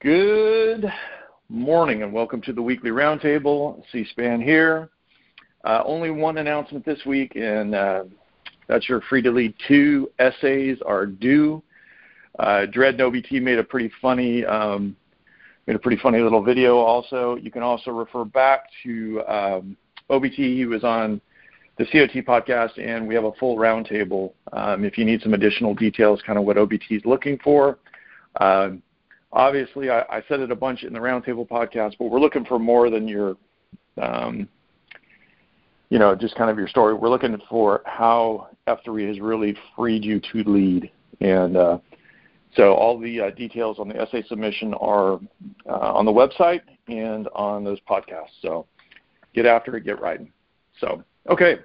Good morning and welcome to the Weekly Roundtable. C-SPAN here. Only one announcement this week, and that's your Free to Lead 2 essays are due. Dread and OBT made a pretty funny little video also. You can also refer back to OBT. He was on the COT podcast, and we have a full roundtable if you need some additional details, kind of what OBT is looking for. Obviously, I said it a bunch in the Roundtable podcast, but we're looking for more than your, just kind of your story. We're looking for how F3 has really freed you to lead. And so all the details on the essay submission are on the website and on those podcasts. So get after it, get riding. So, okay,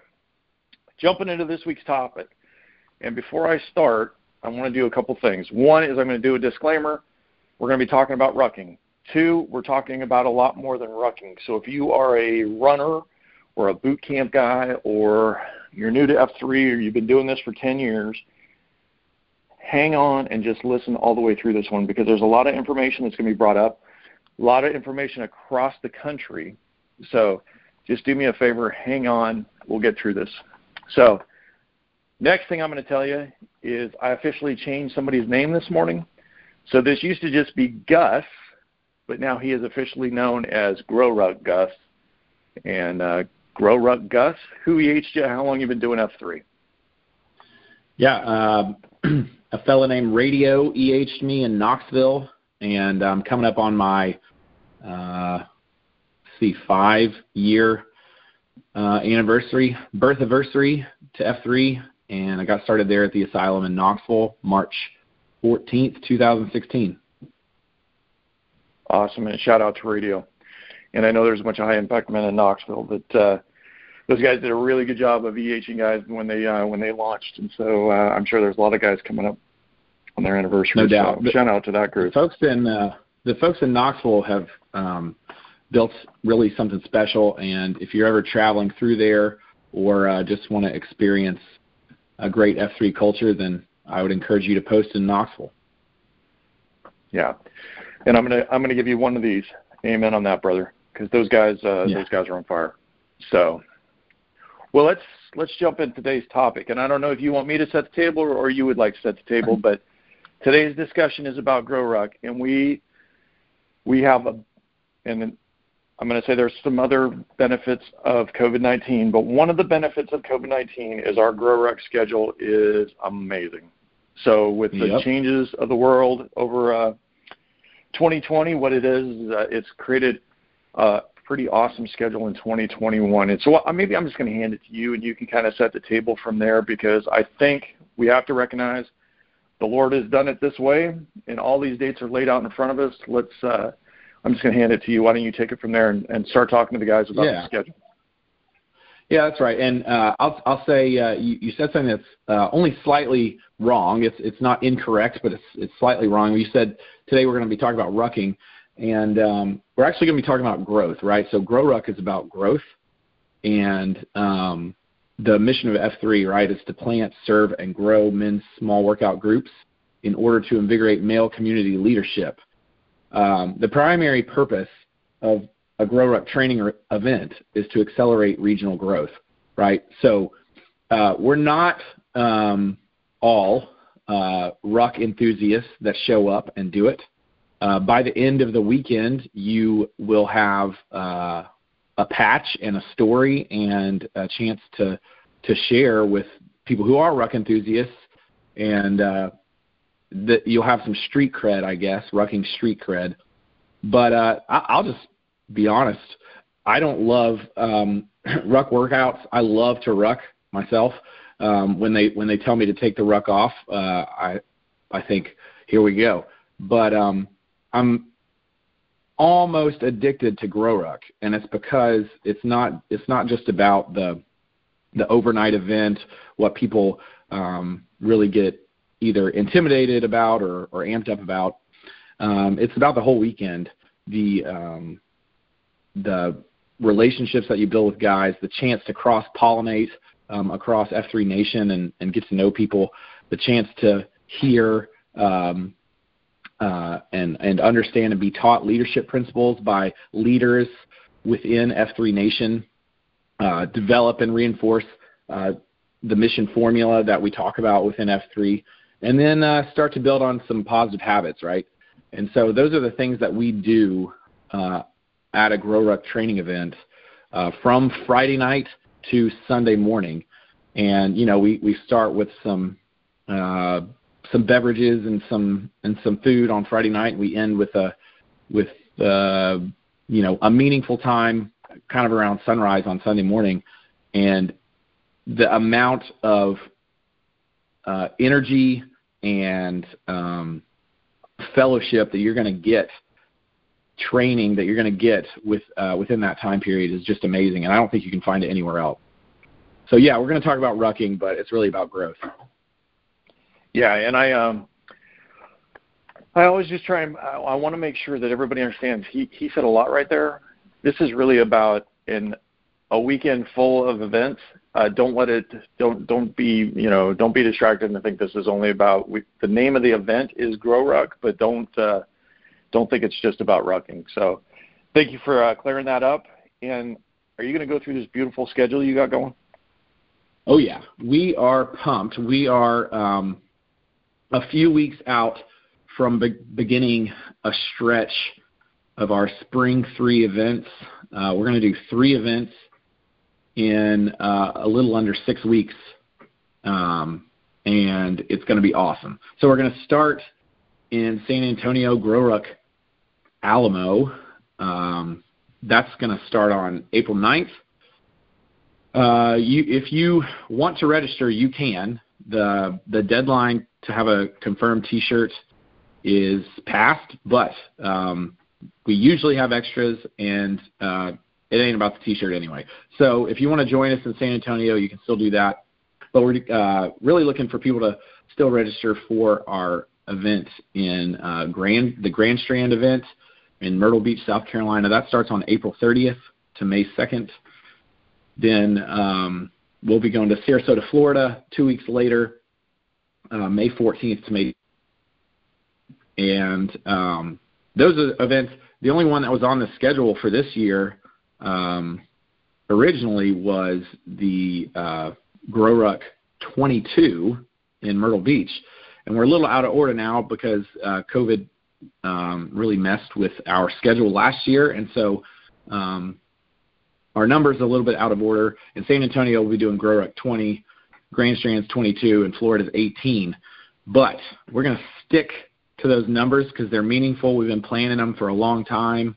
jumping into this week's topic. And before I start, I want to do a couple things. One is I'm going to do a disclaimer. We're going to be talking about rucking. Two, we're talking about a lot more than rucking. So if you are a runner or a boot camp guy or you're new to F3 or you've been doing this for 10 years, hang on and just listen all the way through this one because there's a lot of information that's going to be brought up, a lot of information across the country. So just do me a favor, hang on, we'll get through this. So next thing I'm going to tell you is I officially changed somebody's name this morning. So this used to just be Gus, but now he is officially known as GrowRuck Gus. And GrowRuck Gus, who eats you? How long you been doing F3? Yeah, a fellow named Radio EH'd me in Knoxville, and I'm coming up on my 5-year birth anniversary to F3, and I got started there at the asylum in Knoxville, March 14th, 2016. Awesome, and shout out to Radio. And I know there's a bunch of high-impact men in Knoxville, but those guys did a really good job of EHing guys when they launched, and so I'm sure there's a lot of guys coming up on their anniversary. No doubt. So shout out to that group. The folks in Knoxville have built really something special, and if you're ever traveling through there or just want to experience a great F3 culture, then I would encourage you to post in Knoxville. Yeah, and I'm gonna give you one of these. Amen on that, brother, because those guys are on fire. So, well, let's jump into today's topic. And I don't know if you want me to set the table or you would like to set the table, but today's discussion is about GrowRuck, and we have and I'm going to say there's some other benefits of COVID-19, but one of the benefits of COVID-19 is our GrowRuck schedule is amazing. So with the changes of the world over 2020, what it is, it's created a pretty awesome schedule in 2021. And so maybe I'm just going to hand it to you, and you can kind of set the table from there because I think we have to recognize the Lord has done it this way, and all these dates are laid out in front of us. I'm just going to hand it to you. Why don't you take it from there and start talking to the guys about the schedule? Yeah, that's right. And I'll say you said something that's only slightly wrong. It's not incorrect, but it's slightly wrong. You said today we're going to be talking about rucking, and we're actually going to be talking about growth, right? So GrowRuck is about growth, and the mission of F3, right, is to plant, serve, and grow men's small workout groups in order to invigorate male community leadership. The primary purpose of a GrowRuck training event is to accelerate regional growth, right? So we're not all ruck enthusiasts that show up and do it. By the end of the weekend, you will have a patch and a story and a chance to share with people who are ruck enthusiasts, and that you'll have some street cred, I guess, rucking street cred. But I'll just be honest. I don't love ruck workouts. I love to ruck myself. When they tell me to take the ruck off, I think, here we go. But I'm almost addicted to GrowRuck, and it's because it's not just about the overnight event, what people really get either intimidated about or amped up about. It's about the whole weekend, the relationships that you build with guys, the chance to cross-pollinate across F3 Nation and get to know people, the chance to hear and understand and be taught leadership principles by leaders within F3 Nation, develop and reinforce the mission formula that we talk about within F3, and then start to build on some positive habits, right? And so those are the things that we do at a GrowRuck training event from Friday night to Sunday morning. And, you know, we start with some beverages and some food on Friday night. We end with you know, a meaningful time kind of around sunrise on Sunday morning. And the amount of energy and fellowship that you're going to get, training that you're going to get within that time period is just amazing, and I don't think you can find it anywhere else. So yeah, we're going to talk about rucking, but it's really about growth. Yeah, and I always just try and I want to make sure that everybody understands. He said a lot right there. This is really about a weekend full of events. Don't be distracted and think this is only about the name of the event is GrowRuck, but don't think it's just about rucking. So thank you for clearing that up. And are you going to go through this beautiful schedule you got going? Oh, yeah. We are pumped. We are a few weeks out from beginning a stretch of our spring 3 events. We're going to do 3 events in a little under 6 weeks, and it's going to be awesome. So we're going to start in San Antonio, GrowRuck Alamo. That's going to start on April 9th. If you want to register, you can. The deadline to have a confirmed T-shirt is past, but we usually have extras, and it ain't about the T-shirt anyway. So if you want to join us in San Antonio, you can still do that. But we're really looking for people to still register for our event in the Grand Strand event in Myrtle Beach, South Carolina. That starts on April 30th to May 2nd. Then we'll be going to Sarasota, Florida 2 weeks later, May 14th to May. And those are events. The only one that was on the schedule for this year originally was the GrowRuck 22 in Myrtle Beach. And we're a little out of order now because COVID really messed with our schedule last year. And so our numbers are a little bit out of order. In San Antonio, we'll be doing GrowRuck 20, Grand Strand's 22, and Florida's 18. But we're going to stick to those numbers because they're meaningful. We've been planning them for a long time.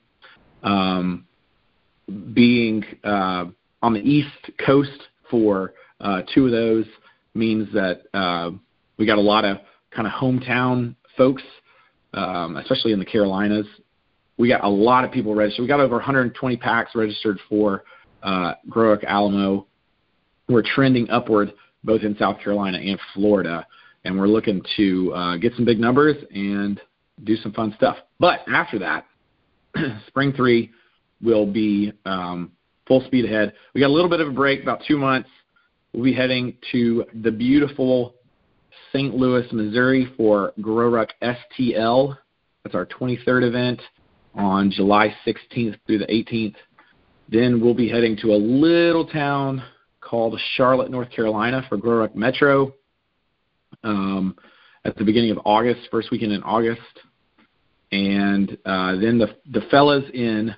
Being on the East Coast for 2 of those means that we got a lot of kind of hometown folks, especially in the Carolinas. We got a lot of people registered. We got over 120 packs registered for GrowRuck Alamo. We're trending upward both in South Carolina and Florida, and we're looking to get some big numbers and do some fun stuff. But after that, Spring 3 will be full speed ahead. We got a little bit of a break, about 2 months. We'll be heading to the beautiful St. Louis, Missouri for GrowRuck STL. That's our 23rd event on July 16th through the 18th. Then we'll be heading to a little town called Charlotte, North Carolina for GrowRuck Metro. at the beginning of August, first weekend in August. And then the fellas in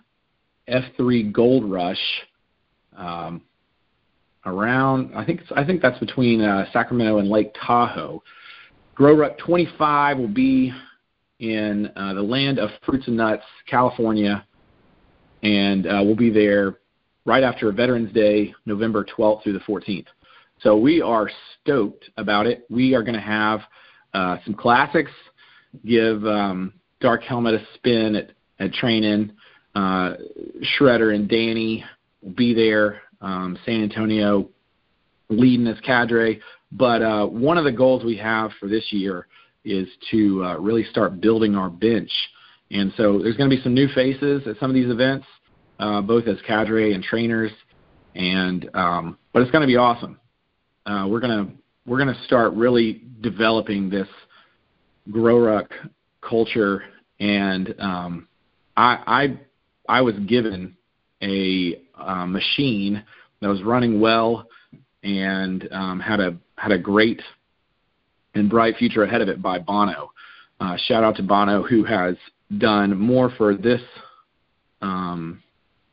F3 Gold Rush around, I think that's between Sacramento and Lake Tahoe. GrowRuck 25 will be in the land of fruits and nuts, California, and we'll be there right after Veterans Day, November 12th through the 14th. So we are stoked about it. We are going to have some classics, give Dark Helmet a spin at training. Shredder and Danny will be there, San Antonio leading this cadre. But one of the goals we have for this year is to really start building our bench. And so there's going to be some new faces at some of these events, both as cadre and trainers. And but it's going to be awesome. We're gonna start really developing this GrowRuck culture. And I was given a machine that was running well and had a great and bright future ahead of it by Bono. Shout out to Bono, who has done more for this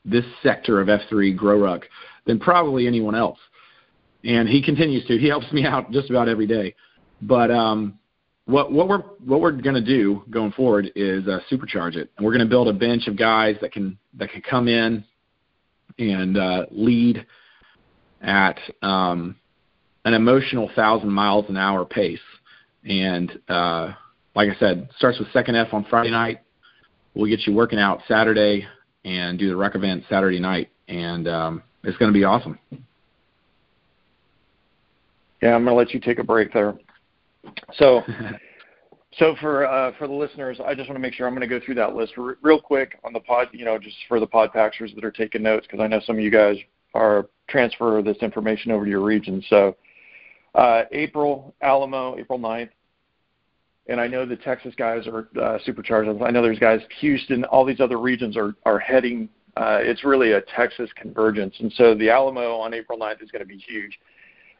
this sector of F3 GrowRuck than probably anyone else. And he continues to. He helps me out just about every day. But what we're going to do going forward is supercharge it. And we're going to build a bench of guys that can come in and lead at an emotional 1,000 miles an hour pace. And like I said, starts with Second F on Friday night. We'll get you working out Saturday and do the ruck event Saturday night. And it's going to be awesome. Yeah, I'm going to let you take a break there. So for the listeners, I just want to make sure I'm going to go through that list real quick on the pod, you know, just for the pod packers that are taking notes, because I know some of you guys are transfer this information over to your region. So Alamo, April 9th. And I know the Texas guys are supercharged. I know there's guys, Houston, all these other regions are heading. It's really a Texas convergence. And so the Alamo on April 9th is going to be huge.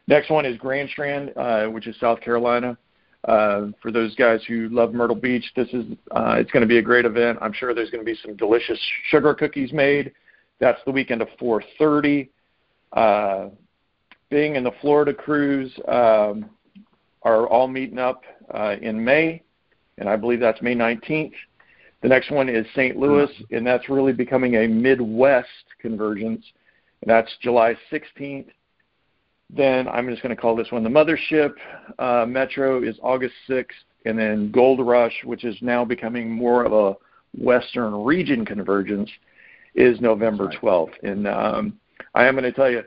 Next one is Grand Strand, which is South Carolina. For those guys who love Myrtle Beach, it's going to be a great event. I'm sure there's going to be some delicious sugar cookies made. That's the weekend of 4:30. Bing and the Florida crews are all meeting up in May, and I believe that's May 19th. The next one is St. Louis, and that's really becoming a Midwest convergence, and that's July 16th. Then I'm just going to call this one the Mothership. Metro is August 6th, and then Gold Rush, which is now becoming more of a Western region convergence, is November 12th. And I am going to tell you,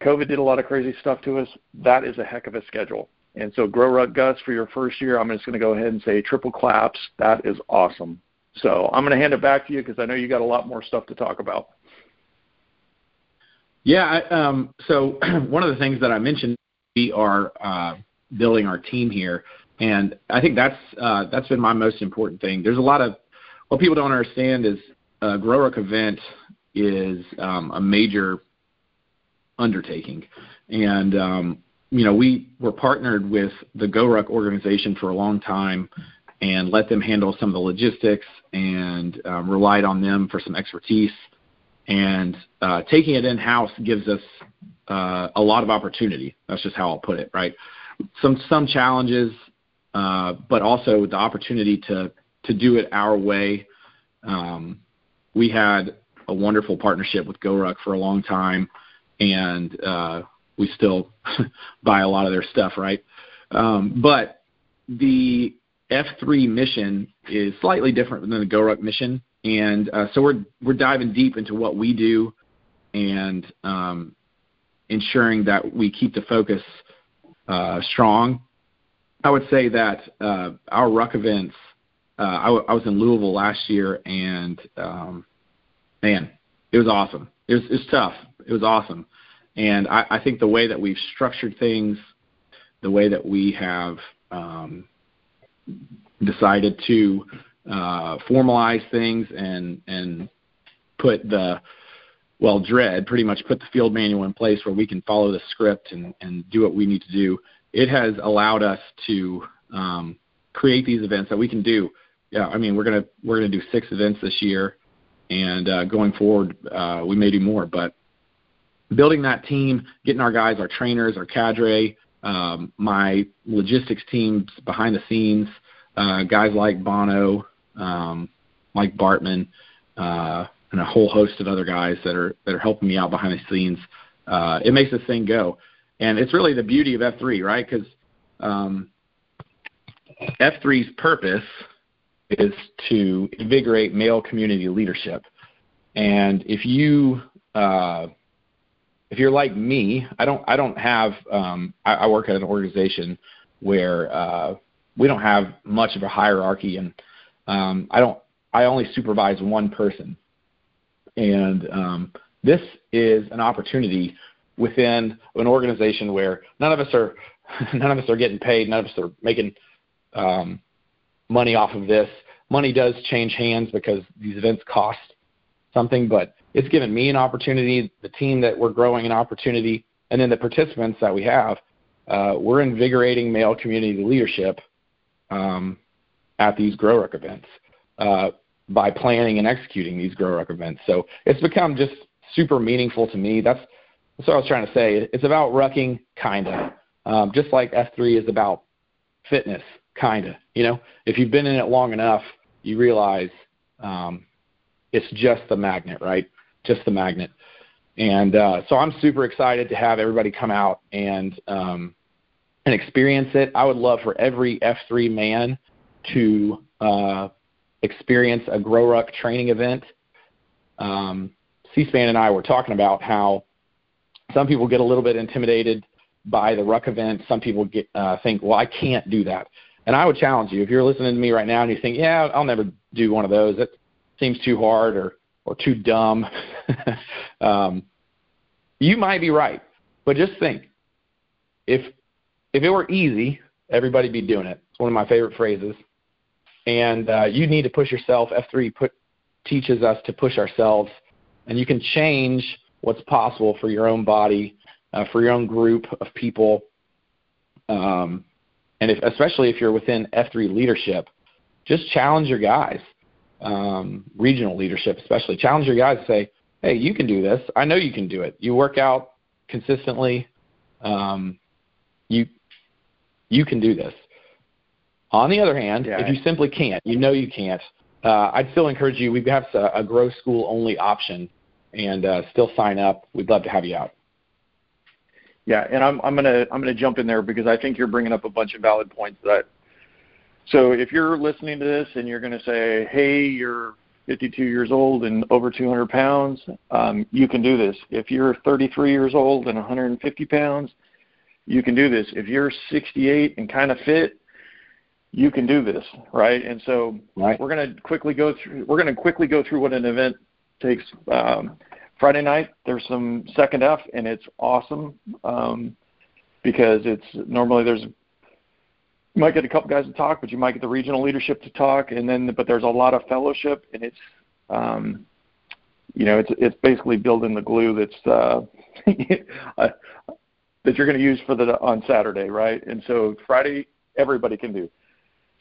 COVID did a lot of crazy stuff to us. That is a heck of a schedule. And so GrowRuck Gus, for your first year, I'm just going to go ahead and say triple claps. That is awesome. So I'm going to hand it back to you because I know you got a lot more stuff to talk about. Yeah, so one of the things that I mentioned, we are building our team here. And I think that's been my most important thing. There's a lot of – what people don't understand is a GrowRuck event is a major undertaking. And, you know, we were partnered with the GORUCK organization for a long time and let them handle some of the logistics and relied on them for some expertise. And taking it in-house gives us a lot of opportunity. That's just how I'll put it, right? Some challenges, but also the opportunity to do it our way. We had a wonderful partnership with GORUCK for a long time, and we still buy a lot of their stuff, right? But the F3 mission is slightly different than the GORUCK mission, and so we're diving deep into what we do and ensuring that we keep the focus strong. I would say that our ruck events, I was in Louisville last year, and man, it was awesome. It was tough. It was awesome. And I think the way that we've structured things, the way that we have decided to formalize things and put the, well, DREAD, pretty much put the field manual in place where we can follow the script and do what we need to do it has allowed us to create these events that we can do. Yeah, I mean, we're gonna do 6 events this year, and going forward, we may do more. But building that team, getting our guys, our trainers, our cadre, my logistics teams behind the scenes, guys like Bono, Mike Bartman, and a whole host of other guys that are helping me out behind the scenes. It makes this thing go, and it's really the beauty of F3, right? Because F3's purpose is to invigorate male community leadership. And if you're like me, I don't have I work at an organization where we don't have much of a hierarchy, and I only supervise one person. And this is an opportunity within an organization where none of us are getting paid, none of us are making money off of this. Money does change hands because these events cost something, but it's given me an opportunity, the team that we're growing an opportunity, and then the participants that we have. We're invigorating male community leadership at these GrowRuck events by planning and executing these GrowRuck events. So it's become just super meaningful to me. That's what I was trying to say. It's about rucking, kind of. Just like F3 is about fitness, kind of. You know, if you've been in it long enough, you realize it's just the magnet, right? Just the magnet. And so I'm super excited to have everybody come out and experience it. I would love for every F3 man to experience a GrowRuck training event. C-SPAN and I were talking about how some people get a little bit intimidated by the ruck event. Some people think, well, I can't do that. And I would challenge you, if you're listening to me right now and you think, yeah, I'll never do one of those, it seems too hard or too dumb, you might be right. But just think, if it were easy, everybody'd be doing it. It's one of my favorite phrases. And you need to push yourself. F3 teaches us to push ourselves. And you can change what's possible for your own body, for your own group of people. And especially if you're within F3 leadership, just challenge your guys, regional leadership especially. Challenge your guys to say, hey, you can do this. I know you can do it. You work out consistently. You can do this. On the other hand, if you simply can't, you know you can't, I'd still encourage you. We have a Grow School only option, and still sign up. We'd love to have you out. Yeah, and I'm gonna jump in there because I think you're bringing up a bunch of valid points. So if you're listening to this and you're gonna say, hey, you're 52 years old and over 200 pounds, you can do this. If you're 33 years old and 150 pounds, you can do this. If you're 68 and kind of fit, you can do this, right? And so we're gonna quickly go through what an event takes. Friday night, there's some second F, and it's awesome because it's normally you might get a couple guys to talk, but you might get the regional leadership to talk, but there's a lot of fellowship, and it's it's basically building the glue that's that you're going to use for on Saturday, right? And so Friday, everybody can do.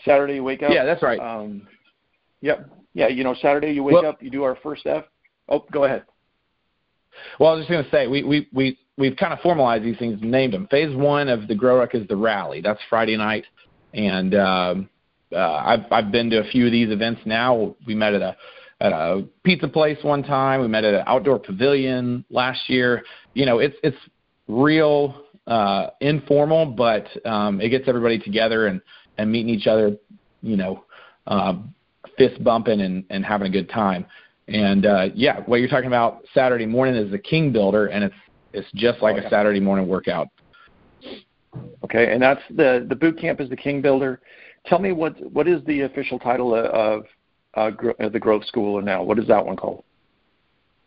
Saturday, you wake up. Yeah, that's right. Saturday you wake up, you do our first F. Oh, go ahead. Well, I was just going to say, we've kind of formalized these things and named them. Phase 1 of the GrowRuck is the rally. That's Friday night. And I've been to a few of these events now. We met at a pizza place one time. We met at an outdoor pavilion last year. You know, it's real informal, but it gets everybody together and meeting each other, you know, fist bumping and having a good time. And, what you're talking about Saturday morning is the King Builder, and it's just like a Saturday morning workout. Okay, and that's the boot camp is the King Builder. Tell me what is the official title of the Growth School now? What is that one called?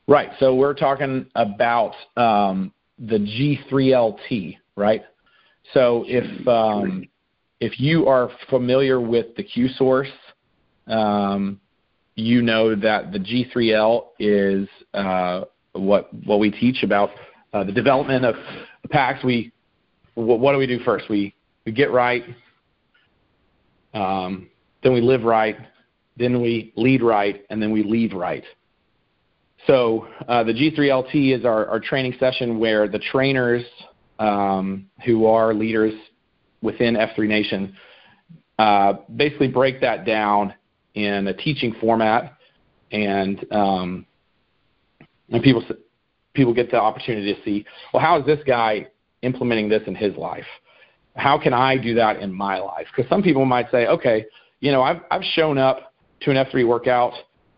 Right, so we're talking about the G3LT, right? So if you are familiar with the Q source, you know that the G3L is what we teach about the development of packs. We what do we do first? We get right, then we live right, then we lead right, and then we leave right. So the G3LT is our training session where the trainers who are leaders within F3 Nation basically break that down in a teaching format, and people get the opportunity to see, well, how is this guy implementing this in his life? How can I do that in my life? Because some people might say, okay, you know, I've shown up to an F3 workout.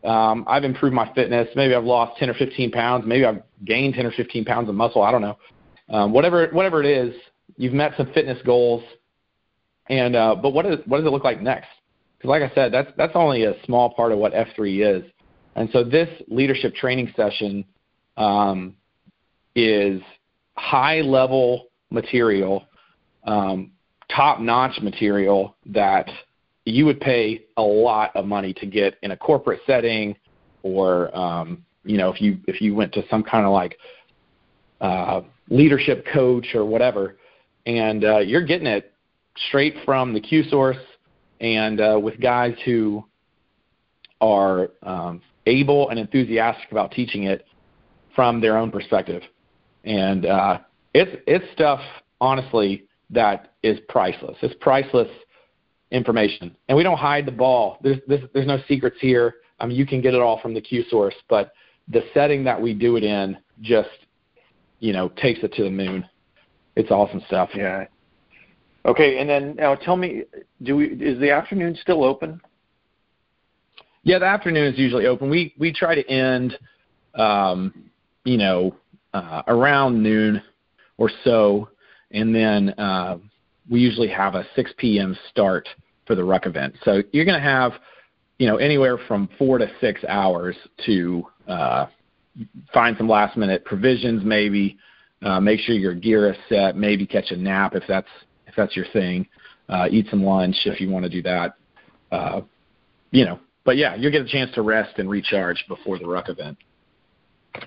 I've improved my fitness. Maybe I've lost 10 or 15 pounds. Maybe I've gained 10 or 15 pounds of muscle. I don't know. Whatever it is, you've met some fitness goals. And but what does it look like next? Because like I said, that's only a small part of what F3 is. And so this leadership training session is high-level material, top-notch material that you would pay a lot of money to get in a corporate setting, or you know, if you went to some kind of like leadership coach or whatever, and you're getting it straight from the Q source, and with guys who are able and enthusiastic about teaching it from their own perspective. And it's stuff, honestly, that is priceless. It's priceless information, and we don't hide the ball. There's no secrets here. I mean, you can get it all from the Q source, but the setting that we do it in just, you know, takes it to the moon. It's awesome stuff. Yeah. Okay, and then now tell me, is the afternoon still open? Yeah, the afternoon is usually open. We try to end, around noon or so, and then we usually have a 6 p.m. start for the ruck event. So you're going to have, you know, anywhere from 4 to 6 hours to find some last-minute provisions, maybe make sure your gear is set, maybe catch a nap if that's your thing, eat some lunch if you want to do that, But, yeah, you'll get a chance to rest and recharge before the ruck event.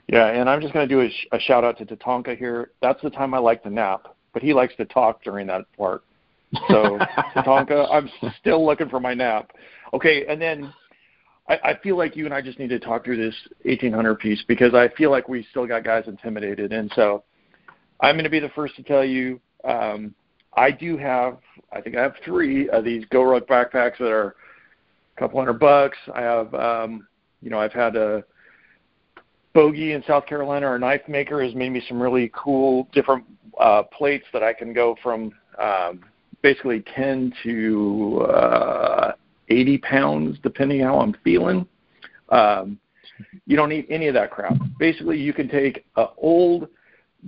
Yeah, and I'm just going to do a shout-out to Tatanka here. That's the time I like to nap, but he likes to talk during that part. So, Tatanka, I'm still looking for my nap. Okay, and then I feel like you and I just need to talk through this 1800 piece, because I feel like we still got guys intimidated. And so I'm going to be the first to tell you I have 3 of these GORUCK backpacks that are a couple $100. I have, I've had a bogey in South Carolina, or knife maker, has made me some really cool different plates that I can go from basically 10 to 80 pounds, depending how I'm feeling. You don't need any of that crap. Basically, you can take an old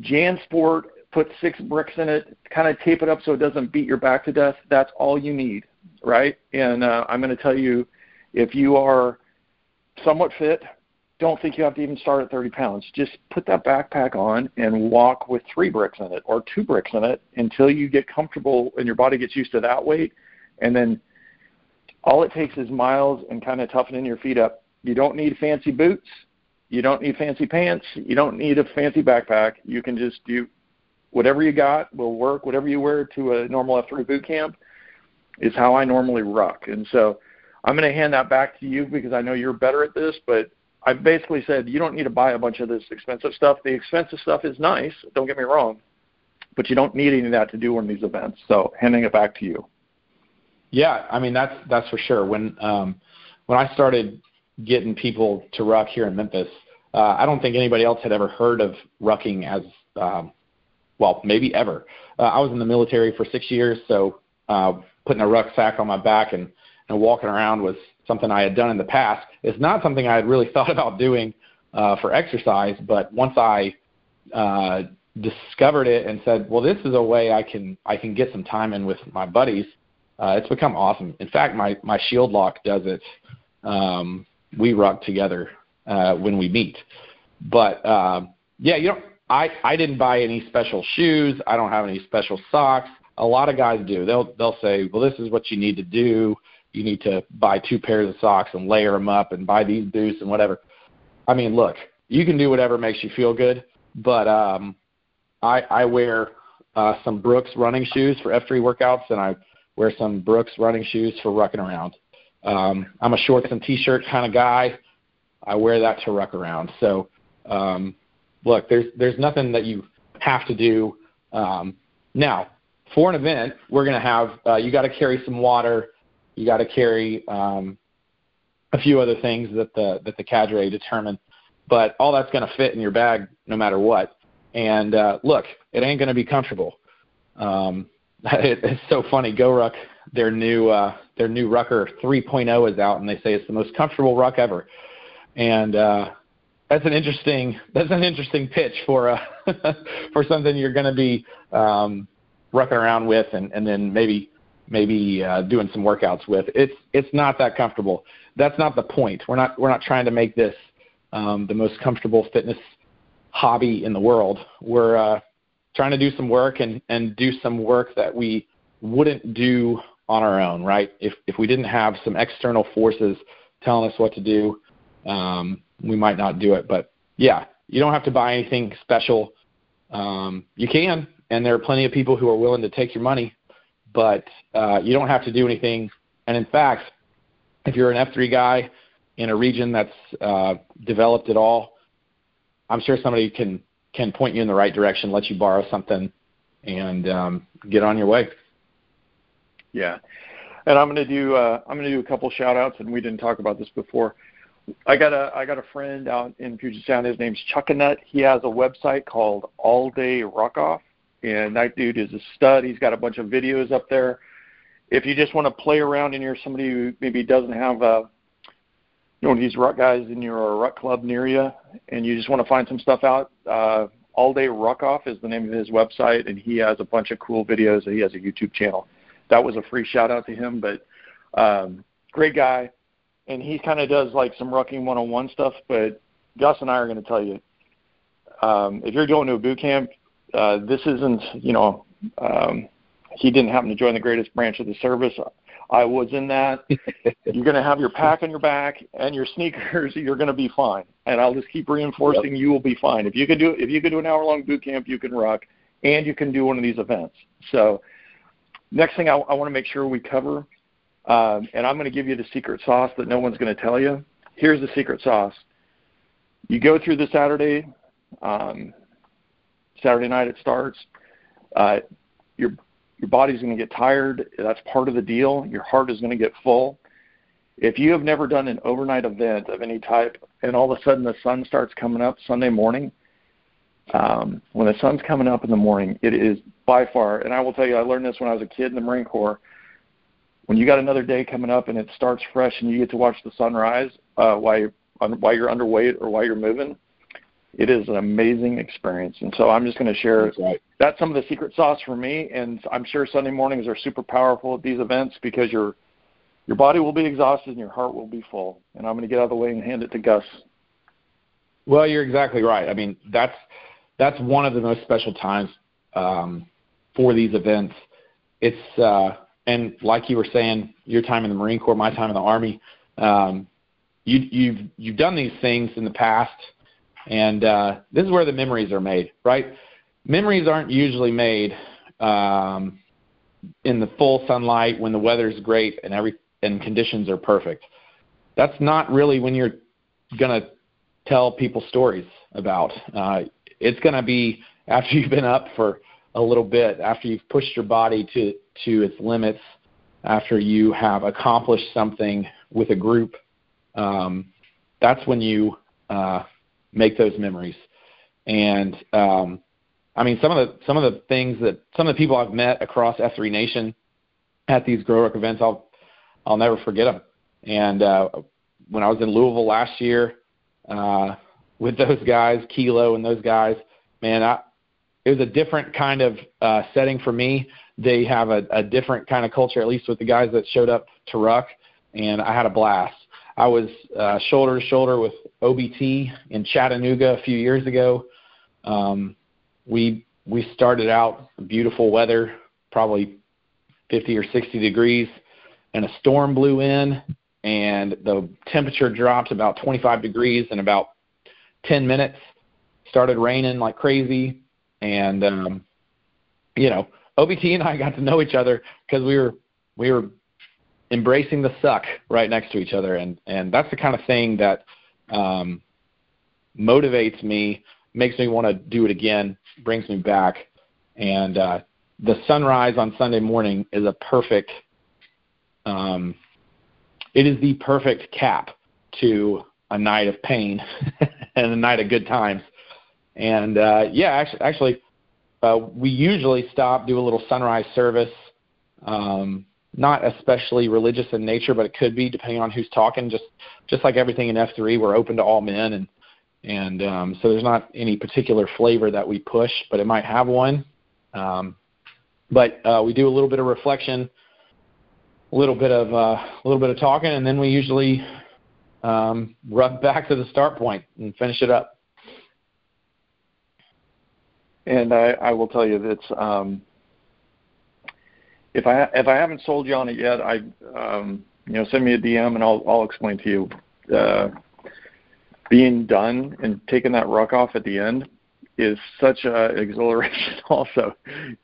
JanSport, put 6 bricks in it, kind of tape it up so it doesn't beat your back to death. That's all you need, right? And I'm going to tell you, if you are somewhat fit, don't think you have to even start at 30 pounds. Just put that backpack on and walk with 3 bricks in it or 2 bricks in it until you get comfortable and your body gets used to that weight. And then all it takes is miles and kind of toughening your feet up. You don't need fancy boots. You don't need fancy pants. You don't need a fancy backpack. You can just do whatever you got will work. Whatever you wear to a normal F3 boot camp is how I normally ruck. And so I'm going to hand that back to you, because I know you're better at this, but I've basically said you don't need to buy a bunch of this expensive stuff. The expensive stuff is nice, don't get me wrong, but you don't need any of that to do one of these events. So handing it back to you. Yeah, I mean, that's for sure. When I started getting people to ruck here in Memphis, I don't think anybody else had ever heard of rucking as well, maybe ever. I was in the military for 6 years, so putting a rucksack on my back and walking around was something I had done in the past. It's not something I had really thought about doing for exercise, but once I discovered it and said, well, this is a way I can get some time in with my buddies, it's become awesome. In fact, my shield lock does it. We ruck together when we meet. But, I didn't buy any special shoes. I don't have any special socks. A lot of guys do. They'll say, well, this is what you need to do. You need to buy 2 pairs of socks and layer them up and buy these boots and whatever. I mean, look, you can do whatever makes you feel good, but I wear some Brooks running shoes for F3 workouts, and I wear some Brooks running shoes for rucking around. I'm a shorts and T-shirt kind of guy. I wear that to ruck around. So, look, there's nothing that you have to do. Now, for an event, we're going to have you got to carry some water. You got to carry a few other things that the cadre determine. But all that's going to fit in your bag no matter what. And, look, it ain't going to be comfortable. It's so funny. GORUCK, their new rucker 3.0 is out, and they say it's the most comfortable ruck ever. And that's an interesting pitch for something you're going to be rucking around with, and then maybe doing some workouts with. It's not that comfortable. That's not the point. We're not trying to make this the most comfortable fitness hobby in the world. We're trying to do some work and do some work that we wouldn't do on our own, right? If we didn't have some external forces telling us what to do, we might not do it. But, yeah, you don't have to buy anything special. You can, and there are plenty of people who are willing to take your money, but you don't have to do anything. And, in fact, if you're an F3 guy in a region that's developed at all, I'm sure somebody can point you in the right direction, let you borrow something, and get on your way. Yeah, and I'm gonna do a couple shout outs, and we didn't talk about this before. I got a friend out in Puget Sound. His name's Chuckanut. He has a website called All Day Ruck Off, and that dude is a stud. He's got a bunch of videos up there. If you just want to play around and you're somebody who maybe doesn't have a one of these ruck guys in your ruck club near you, and you just want to find some stuff out, All Day Ruck Off is the name of his website, and he has a bunch of cool videos. He has a YouTube channel. That was a free shout-out to him, but great guy. And he kind of does, like, some rucking 101 stuff, but Gus and I are going to tell you, if you're going to a boot camp, this isn't, he didn't happen to join the greatest branch of the service. I was in that. You're going to have your pack on your back and your sneakers. You're going to be fine. And I'll just keep reinforcing, you will be fine. If you could do an hour-long boot camp, you can ruck, and you can do one of these events. So next thing I want to make sure we cover, and I'm going to give you the secret sauce that no one's going to tell you. Here's the secret sauce. You go through the Saturday night it starts. Your body's going to get tired. That's part of the deal. Your heart is going to get full. If you have never done an overnight event of any type, and all of a sudden the sun starts coming up Sunday morning, when the sun's coming up in the morning, it is by far, and I will tell you, I learned this when I was a kid in the Marine Corps, when you got another day coming up and it starts fresh and you get to watch the sunrise while you're underweight or while you're moving, it is an amazing experience. And so I'm just going to share that's some of the secret sauce for me. And I'm sure Sunday mornings are super powerful at these events because your body will be exhausted and your heart will be full. And I'm going to get out of the way and hand it to Gus. Well, you're exactly right. I mean, that's one of the most special times for these events. It's and like you were saying, your time in the Marine Corps, my time in the Army, you've done these things in the past. And this is where the memories are made, right? Memories aren't usually made in the full sunlight when the weather's great and conditions are perfect. That's not really when you're going to tell people stories about. It's going to be after you've been up for a little bit, after you've pushed your body to its limits, after you have accomplished something with a group. That's when you make those memories. And I mean, some of the things that some of the people I've met across F3 Nation at these GrowRuck events, I'll never forget them. And when I was in Louisville last year with those guys, Kilo and those guys, man, it was a different kind of setting for me. They have a different kind of culture, at least with the guys that showed up to ruck, and I had a blast. I was shoulder to shoulder with OBT in Chattanooga a few years ago. We started out beautiful weather, probably 50 or 60 degrees, and a storm blew in, and the temperature dropped about 25 degrees in about 10 minutes. Started raining like crazy, and you know, OBT and I got to know each other because we were embracing the suck right next to each other, and that's the kind of thing that motivates me, makes me want to do it again, brings me back. And the sunrise on Sunday morning is a perfect it is the perfect cap to a night of pain and a night of good times. And we usually stop, do a little sunrise service, not especially religious in nature, but it could be depending on who's talking. Just like everything in F3, we're open to all men, and so there's not any particular flavor that we push, but it might have one. But we do a little bit of reflection, a little bit of talking, and then we usually rub back to the start point and finish it up. And I will tell you that's if I haven't sold you on it yet, I send me a DM and I'll explain to you. Being done and taking that ruck off at the end is such an exhilaration. Also,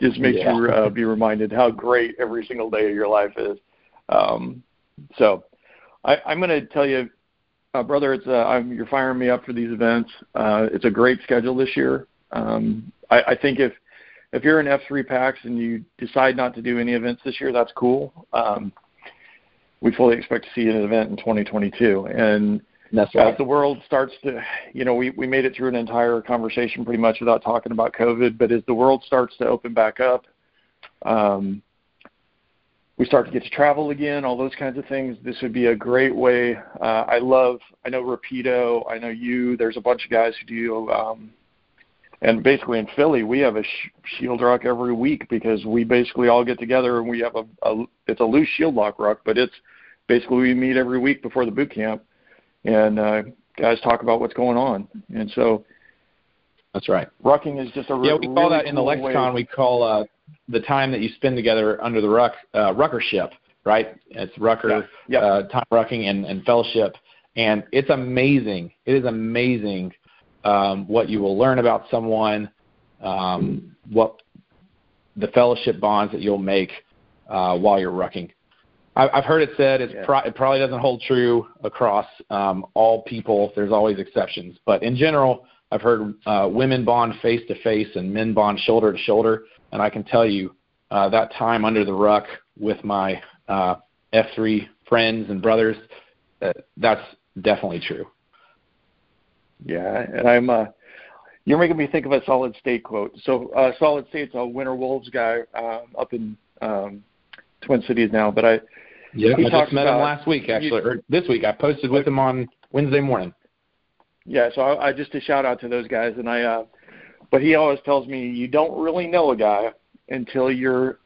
just makes you be reminded how great every single day of your life is. So I'm going to tell you, brother, you're firing me up for these events. It's a great schedule this year. I think if you're in F3 PAX and you decide not to do any events this year, that's cool. We fully expect to see an event in 2022. And that's right. As the world starts to, we made it through an entire conversation pretty much without talking about COVID, but as the world starts to open back up, we start to get to travel again, all those kinds of things. This would be a great way. I know Rapido, I know you, there's a bunch of guys who do, and basically in Philly, we have a shield ruck every week because we basically all get together and we have it's a loose shield lock ruck, but it's basically we meet every week before the boot camp and guys talk about what's going on. And so that's right. Rucking is just a really we call that in the lexicon, we call the time that you spend together under the ruck, ruckership, right? It's rucker, time rucking and fellowship. And it's amazing. It is amazing what you will learn about someone, what the fellowship bonds that you'll make while you're rucking. I've heard it said it probably doesn't hold true across all people. There's always exceptions. But in general, I've heard women bond face-to-face and men bond shoulder-to-shoulder. And I can tell you that time under the ruck with my F3 friends and brothers, that's definitely true. Yeah, and you're making me think of a Solid State quote. So Solid State's a Winter Wolves guy up in Twin Cities now. But I just met him last week, actually, or this week. I posted with him on Wednesday morning. Yeah, so I just a shout out to those guys, and but he always tells me you don't really know a guy until you're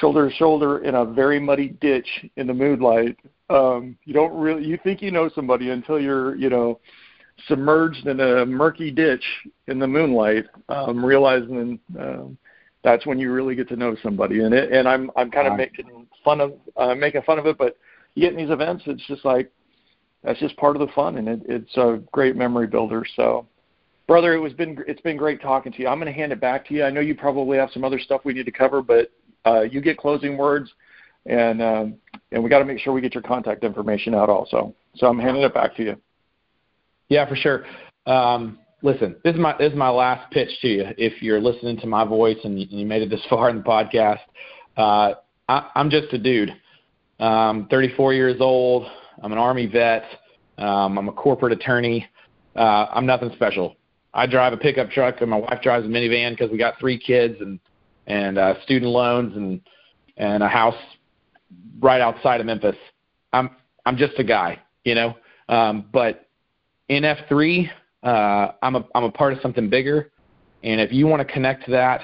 shoulder to shoulder in a very muddy ditch in the moonlight. You think you know somebody until you're submerged in a murky ditch in the moonlight, realizing that's when you really get to know somebody. And I'm kind of making fun of it, but you get in these events, it's just like that's just part of the fun, and it's a great memory builder. So, brother, it's been great talking to you. I'm going to hand it back to you. I know you probably have some other stuff we need to cover, but you get closing words, and we got to make sure we get your contact information out also. So I'm handing it back to you. Yeah, for sure. Listen, this is my last pitch to you. If you're listening to my voice and you made it this far in the podcast, I'm just a dude. 34 years old. I'm an Army vet. I'm a corporate attorney. I'm nothing special. I drive a pickup truck and my wife drives a minivan because we got 3 kids and student loans and a house right outside of Memphis. I'm just a guy, but. In F3, I'm a part of something bigger, and if you want to connect to that,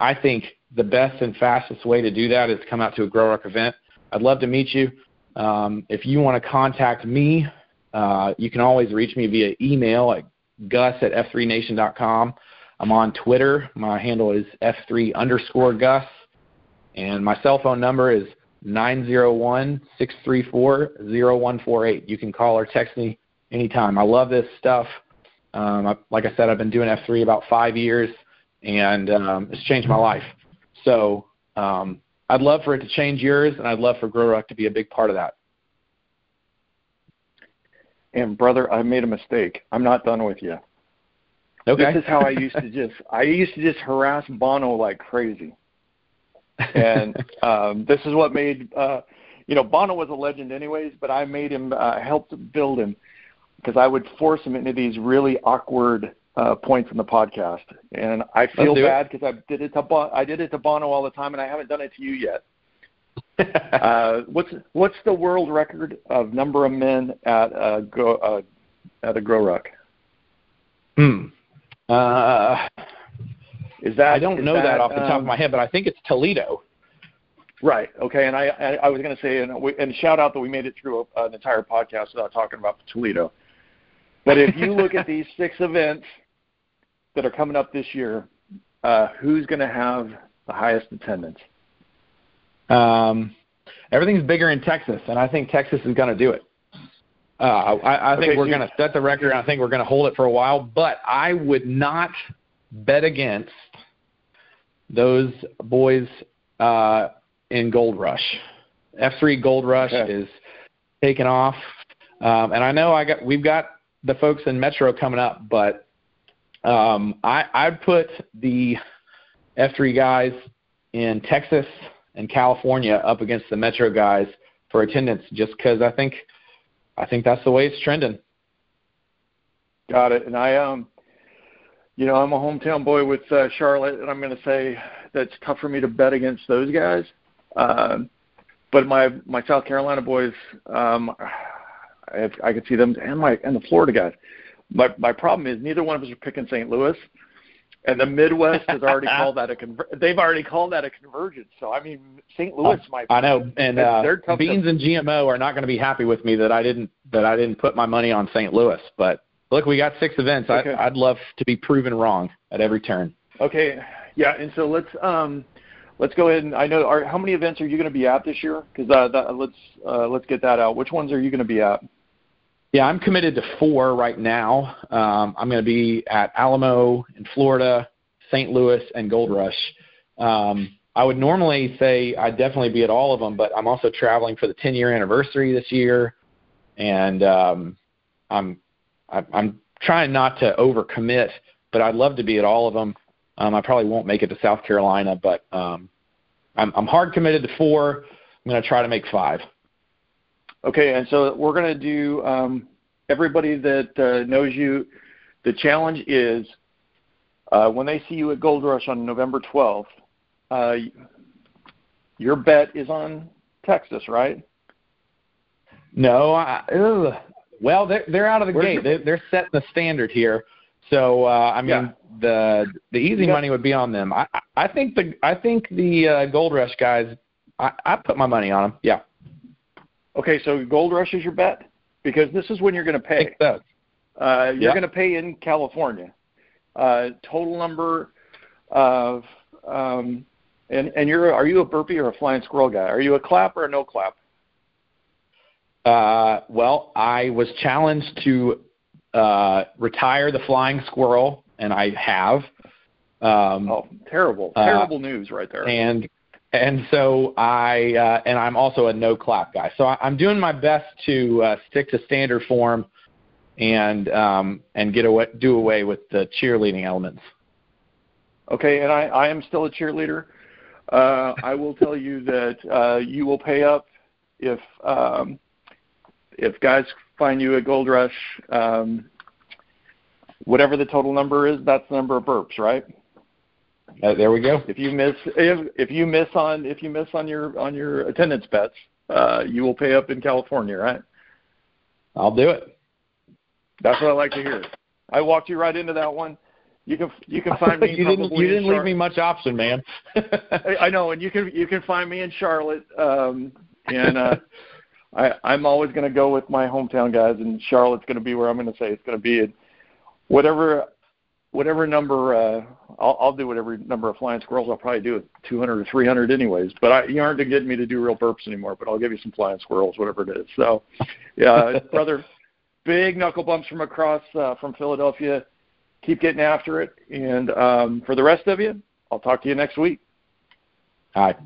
I think the best and fastest way to do that is come out to a GrowRuck event. I'd love to meet you. If you want to contact me, you can always reach me via email at gus@f3nation.com. I'm on Twitter. My handle is f3_Gus, and my cell phone number is 901-634-0148. You can call or text me anytime. I love this stuff. Like I said, I've been doing F3 about 5 years, and it's changed my life. So I'd love for it to change yours, and I'd love for GrowRuck to be a big part of that. And, brother, I made a mistake. I'm not done with you. Okay. This is how I used to just harass Bono like crazy. And this is what made Bono was a legend anyways, but I made him helped build him because I would force him into these really awkward points in the podcast. And I feel bad because I did it to Bono all the time, and I haven't done it to you yet. What's the world record of number of men at a GrowRuck? Is that I don't know that off the top of my head, but I think it's Toledo. Right. Okay. And I was going to say, and shout out that we made it through an entire podcast without talking about Toledo. But if you look at these 6 events that are coming up this year, who's going to have the highest attendance? Everything's bigger in Texas, and I think Texas is going to do it. I think we're going to set the record, and I think we're going to hold it for a while. But I would not bet against those boys in Gold Rush. F3 Gold Rush is taking off, and I know we've got the folks in Metro coming up, but I'd put the F3 guys in Texas and California up against the Metro guys for attendance, just because I think that's the way it's trending. Got it. And I'm a hometown boy with Charlotte, and I'm going to say that's tough for me to bet against those guys. But my South Carolina boys, I could see them, and the Florida guys. My problem is neither one of us are picking St. Louis, and the Midwest has already called that they've already called that a convergence. So I mean, St. Louis might. I know, and Beans and GMO are not going to be happy with me that I didn't put my money on St. Louis. But look, we got 6 events. Okay. I'd love to be proven wrong at every turn. Okay, yeah, and so let's go ahead and I know how many events are you going to be at this year? Because let's get that out. Which ones are you going to be at? Yeah, I'm committed to 4 right now. I'm going to be at Alamo in Florida, St. Louis, and Gold Rush. I would normally say I'd definitely be at all of them, but I'm also traveling for the 10-year anniversary this year, and I'm trying not to overcommit, but I'd love to be at all of them. I probably won't make it to South Carolina, but I'm hard committed to 4. I'm going to try to make 5. Okay, and so we're going to do everybody that knows you. The challenge is when they see you at Gold Rush on November 12th, your bet is on Texas, right? No. Well, they're out of the gate. They're setting the standard here. So, the easy money would be on them. I think the Gold Rush guys, I put my money on them, yeah. Okay, so Gold Rush is your bet? Because this is when you're going to pay. You're going to pay in California. Total number of and are you a burpee or a flying squirrel guy? Are you a clap or a no clap? Well, I was challenged to retire the flying squirrel, and I have. Terrible news right there. And so I'm also a no clap guy. So I'm doing my best to stick to standard form and do away with the cheerleading elements. Okay, and I am still a cheerleader. I will tell you that you will pay up if guys find you at Gold Rush. Whatever the total number is, that's the number of burps, right? There we go. If you miss on your attendance bets, you will pay up in California, right? I'll do it. That's what I like to hear. I walked you right into that one. You can find me. you didn't leave me much option, man. I know, and you can find me in Charlotte. I'm always going to go with my hometown guys, and Charlotte's going to be where I'm going to say it's going to be. And whatever number, I'll do whatever number of flying squirrels. I'll probably do 200 or 300 anyways. But you aren't getting me to do real burps anymore, but I'll give you some flying squirrels, whatever it is. So, yeah, brother, big knuckle bumps from across from Philadelphia. Keep getting after it. And for the rest of you, I'll talk to you next week. Aye.